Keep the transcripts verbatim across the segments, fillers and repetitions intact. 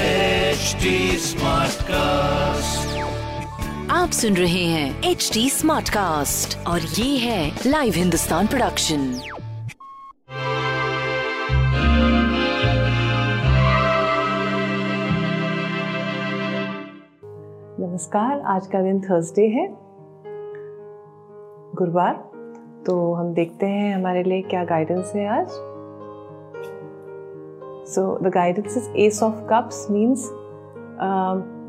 H D Smart Cast. आप सुन रहे हैं H D Smart Cast और ये है लाइव हिंदुस्तान प्रोडक्शन। नमस्कार, आज का दिन थर्सडे है, गुरुवार, तो हम देखते हैं हमारे लिए क्या गाइडेंस है आज। So the guidance is ace of cups, means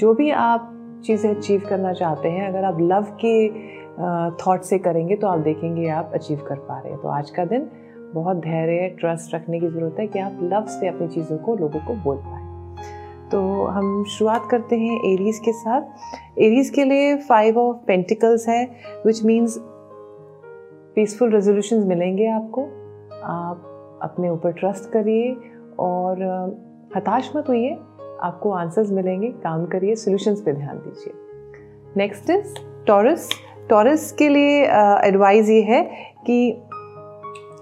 जो भी आप चीज़ें अचीव करना चाहते हैं, अगर आप लव के थॉट से करेंगे तो आप देखेंगे आप अचीव कर पा रहे हैं। तो आज का दिन बहुत धैर्य, ट्रस्ट रखने की ज़रूरत है कि आप लव से अपनी चीज़ों को लोगों को बोल पाए। तो हम शुरुआत करते हैं एरीज़ के साथ। एरीज़ के लिए फाइव ऑफ पेंटिकल्स है, विच मीन्स पीसफुल रेजोल्यूशंस मिलेंगे आपको। आप अपने ऊपर ट्रस्ट करिए और हताश मत होइए, आपको आंसर्स मिलेंगे, काम करिए, सॉल्यूशंस पे ध्यान दीजिए। Next is taurus. टॉरस के लिए एडवाइस uh, ये है कि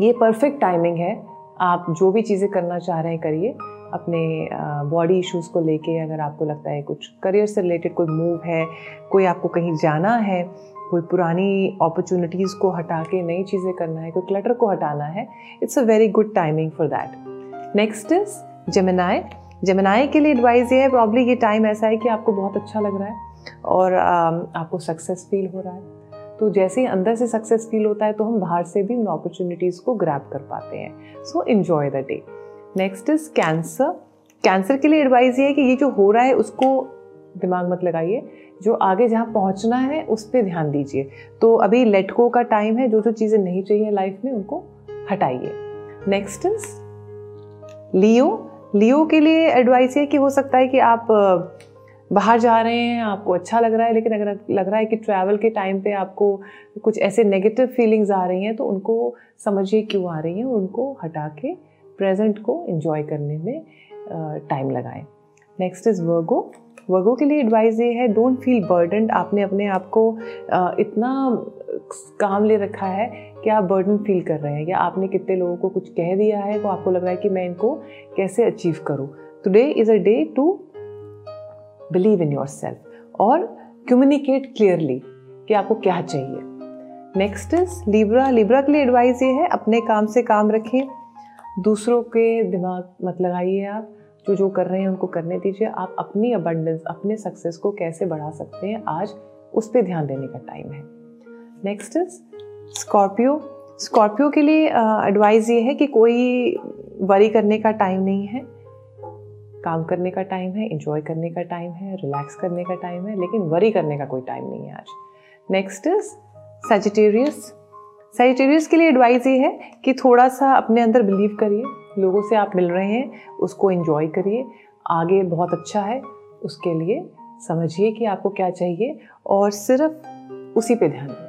ये परफेक्ट टाइमिंग है, आप जो भी चीज़ें करना चाह रहे हैं करिए। अपने बॉडी uh, इश्यूज़ को लेके अगर आपको लगता है कुछ करियर से रिलेटेड कोई मूव है, कोई आपको कहीं जाना है, कोई पुरानी अपॉर्चुनिटीज़ को हटा के नई चीज़ें करना है, कोई क्लटर को हटाना है, it's a very good timing for that. Next is Gemini. Gemini के लिए एडवाइस ये है, प्रॉब्ली ये टाइम ऐसा है कि आपको बहुत अच्छा लग रहा है और आपको सक्सेस फील हो रहा है। तो जैसे ही अंदर से सक्सेस फील होता है तो हम बाहर से भी उन अपॉर्चुनिटीज़ को ग्रैब कर पाते हैं। So enjoy the day. Next is Cancer. Cancer के लिए एडवाइस ये है कि ये जो हो रहा है उसको दिमाग मत लगाइए, जो आगे जहाँ पहुँचना है उस पर ध्यान दीजिए। तो अभी लेट गो का टाइम है, जो जो चीज़ें नहीं चाहिए लाइफ में उनको हटाइए। नेक्स्ट इज़ लियो। लियो के लिए एडवाइस है कि हो सकता है कि आप बाहर जा रहे हैं, आपको अच्छा लग रहा है, लेकिन अगर लग रहा है कि ट्रैवल के टाइम पे आपको कुछ ऐसे नेगेटिव फीलिंग्स आ रही हैं तो उनको समझिए क्यों आ रही हैं और उनको हटा के प्रेजेंट को एंजॉय करने में टाइम लगाएं। Next is Virgo. वर्गो के लिए एडवाइस ये है, डोंट फील बर्डनड। आपने अपने आप को इतना काम ले रखा है कि आप बर्डन फील कर रहे हैं, या आपने कितने लोगों को कुछ कह दिया है तो आपको लग रहा है कि मैं इनको कैसे अचीव करूँ। Today is a day to believe in yourself और कम्युनिकेट क्लियरली कि आपको क्या चाहिए। Next is Libra. लिब्रा के लिए एडवाइस ये है, अपने काम से काम रखें, दूसरों के दिमाग मत लगाइए। आप जो जो कर रहे हैं उनको करने दीजिए। आप अपनी अबंडेंस, अपने सक्सेस को कैसे बढ़ा सकते हैं, आज उस पर ध्यान देने का टाइम है। Next is Scorpio. स्कॉर्पियो के लिए एडवाइस uh, ये है कि कोई वरी करने का टाइम नहीं है, काम करने का टाइम है, एंजॉय करने का टाइम है, रिलैक्स करने का टाइम है, लेकिन वरी करने का कोई टाइम नहीं है आज। Next is Sagittarius. सैजिटेरियस के लिए एडवाइस ये है कि थोड़ा सा अपने अंदर बिलीव करिए, लोगों से आप मिल रहे हैं उसको एंजॉय करिए, आगे बहुत अच्छा है, उसके लिए समझिए कि आपको क्या चाहिए और सिर्फ उसी पे ध्यान दें।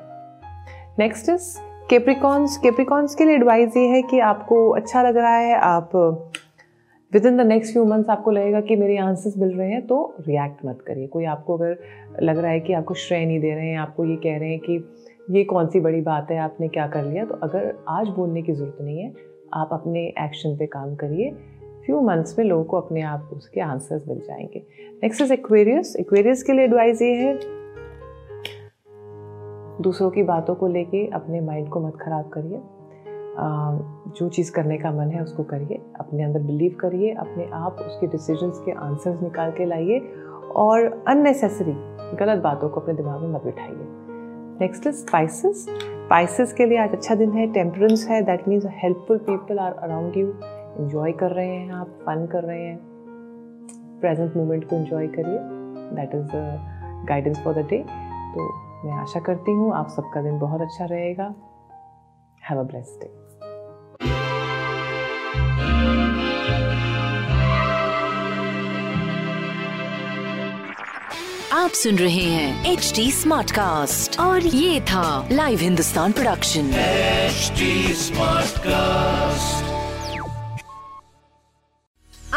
Next is Capricorns. कैप्रिकॉन्स के लिए एडवाइस ये है कि आपको अच्छा लग रहा है, आप with in the next few months आपको लगेगा कि मेरे आंसर्स मिल रहे हैं, तो रिएक्ट मत करिए। कोई आपको अगर लग रहा है कि आपको श्रेय नहीं दे रहे हैं, आपको ये कह रहे हैं कि ये कौन सी बड़ी बात है, आपने क्या कर लिया, तो अगर आज बोलने की ज़रूरत नहीं है, आप अपने एक्शन पे काम करिए। फ्यू मंथ्स में लोगों को अपने आप उसके आंसर्स मिल जाएंगे। Next is Aquarius. एक्वेरियस के लिए एडवाइस ये है, दूसरों की बातों को लेके अपने माइंड को मत ख़राब करिए। जो चीज़ करने का मन है उसको करिए, अपने अंदर बिलीव करिए, अपने आप उसके डिसीजंस के आंसर्स निकाल के लाइए और अननेसेसरी गलत बातों को अपने दिमाग में मत बिठाइए। Next is spices. स्पाइसेस के लिए आज अच्छा दिन है, टेम्परेंस है, that means helpful people are around you, enjoy कर रहे हैं आप, फन कर रहे हैं, प्रेजेंट मोमेंट को एंजॉय करिए। That is the guidance for the day. तो मैं आशा करती हूँ आप सबका दिन बहुत अच्छा रहेगा। Have a blessed day. आप सुन रहे हैं एच डी स्मार्ट कास्ट और ये था live Hindustan production H D smart cast.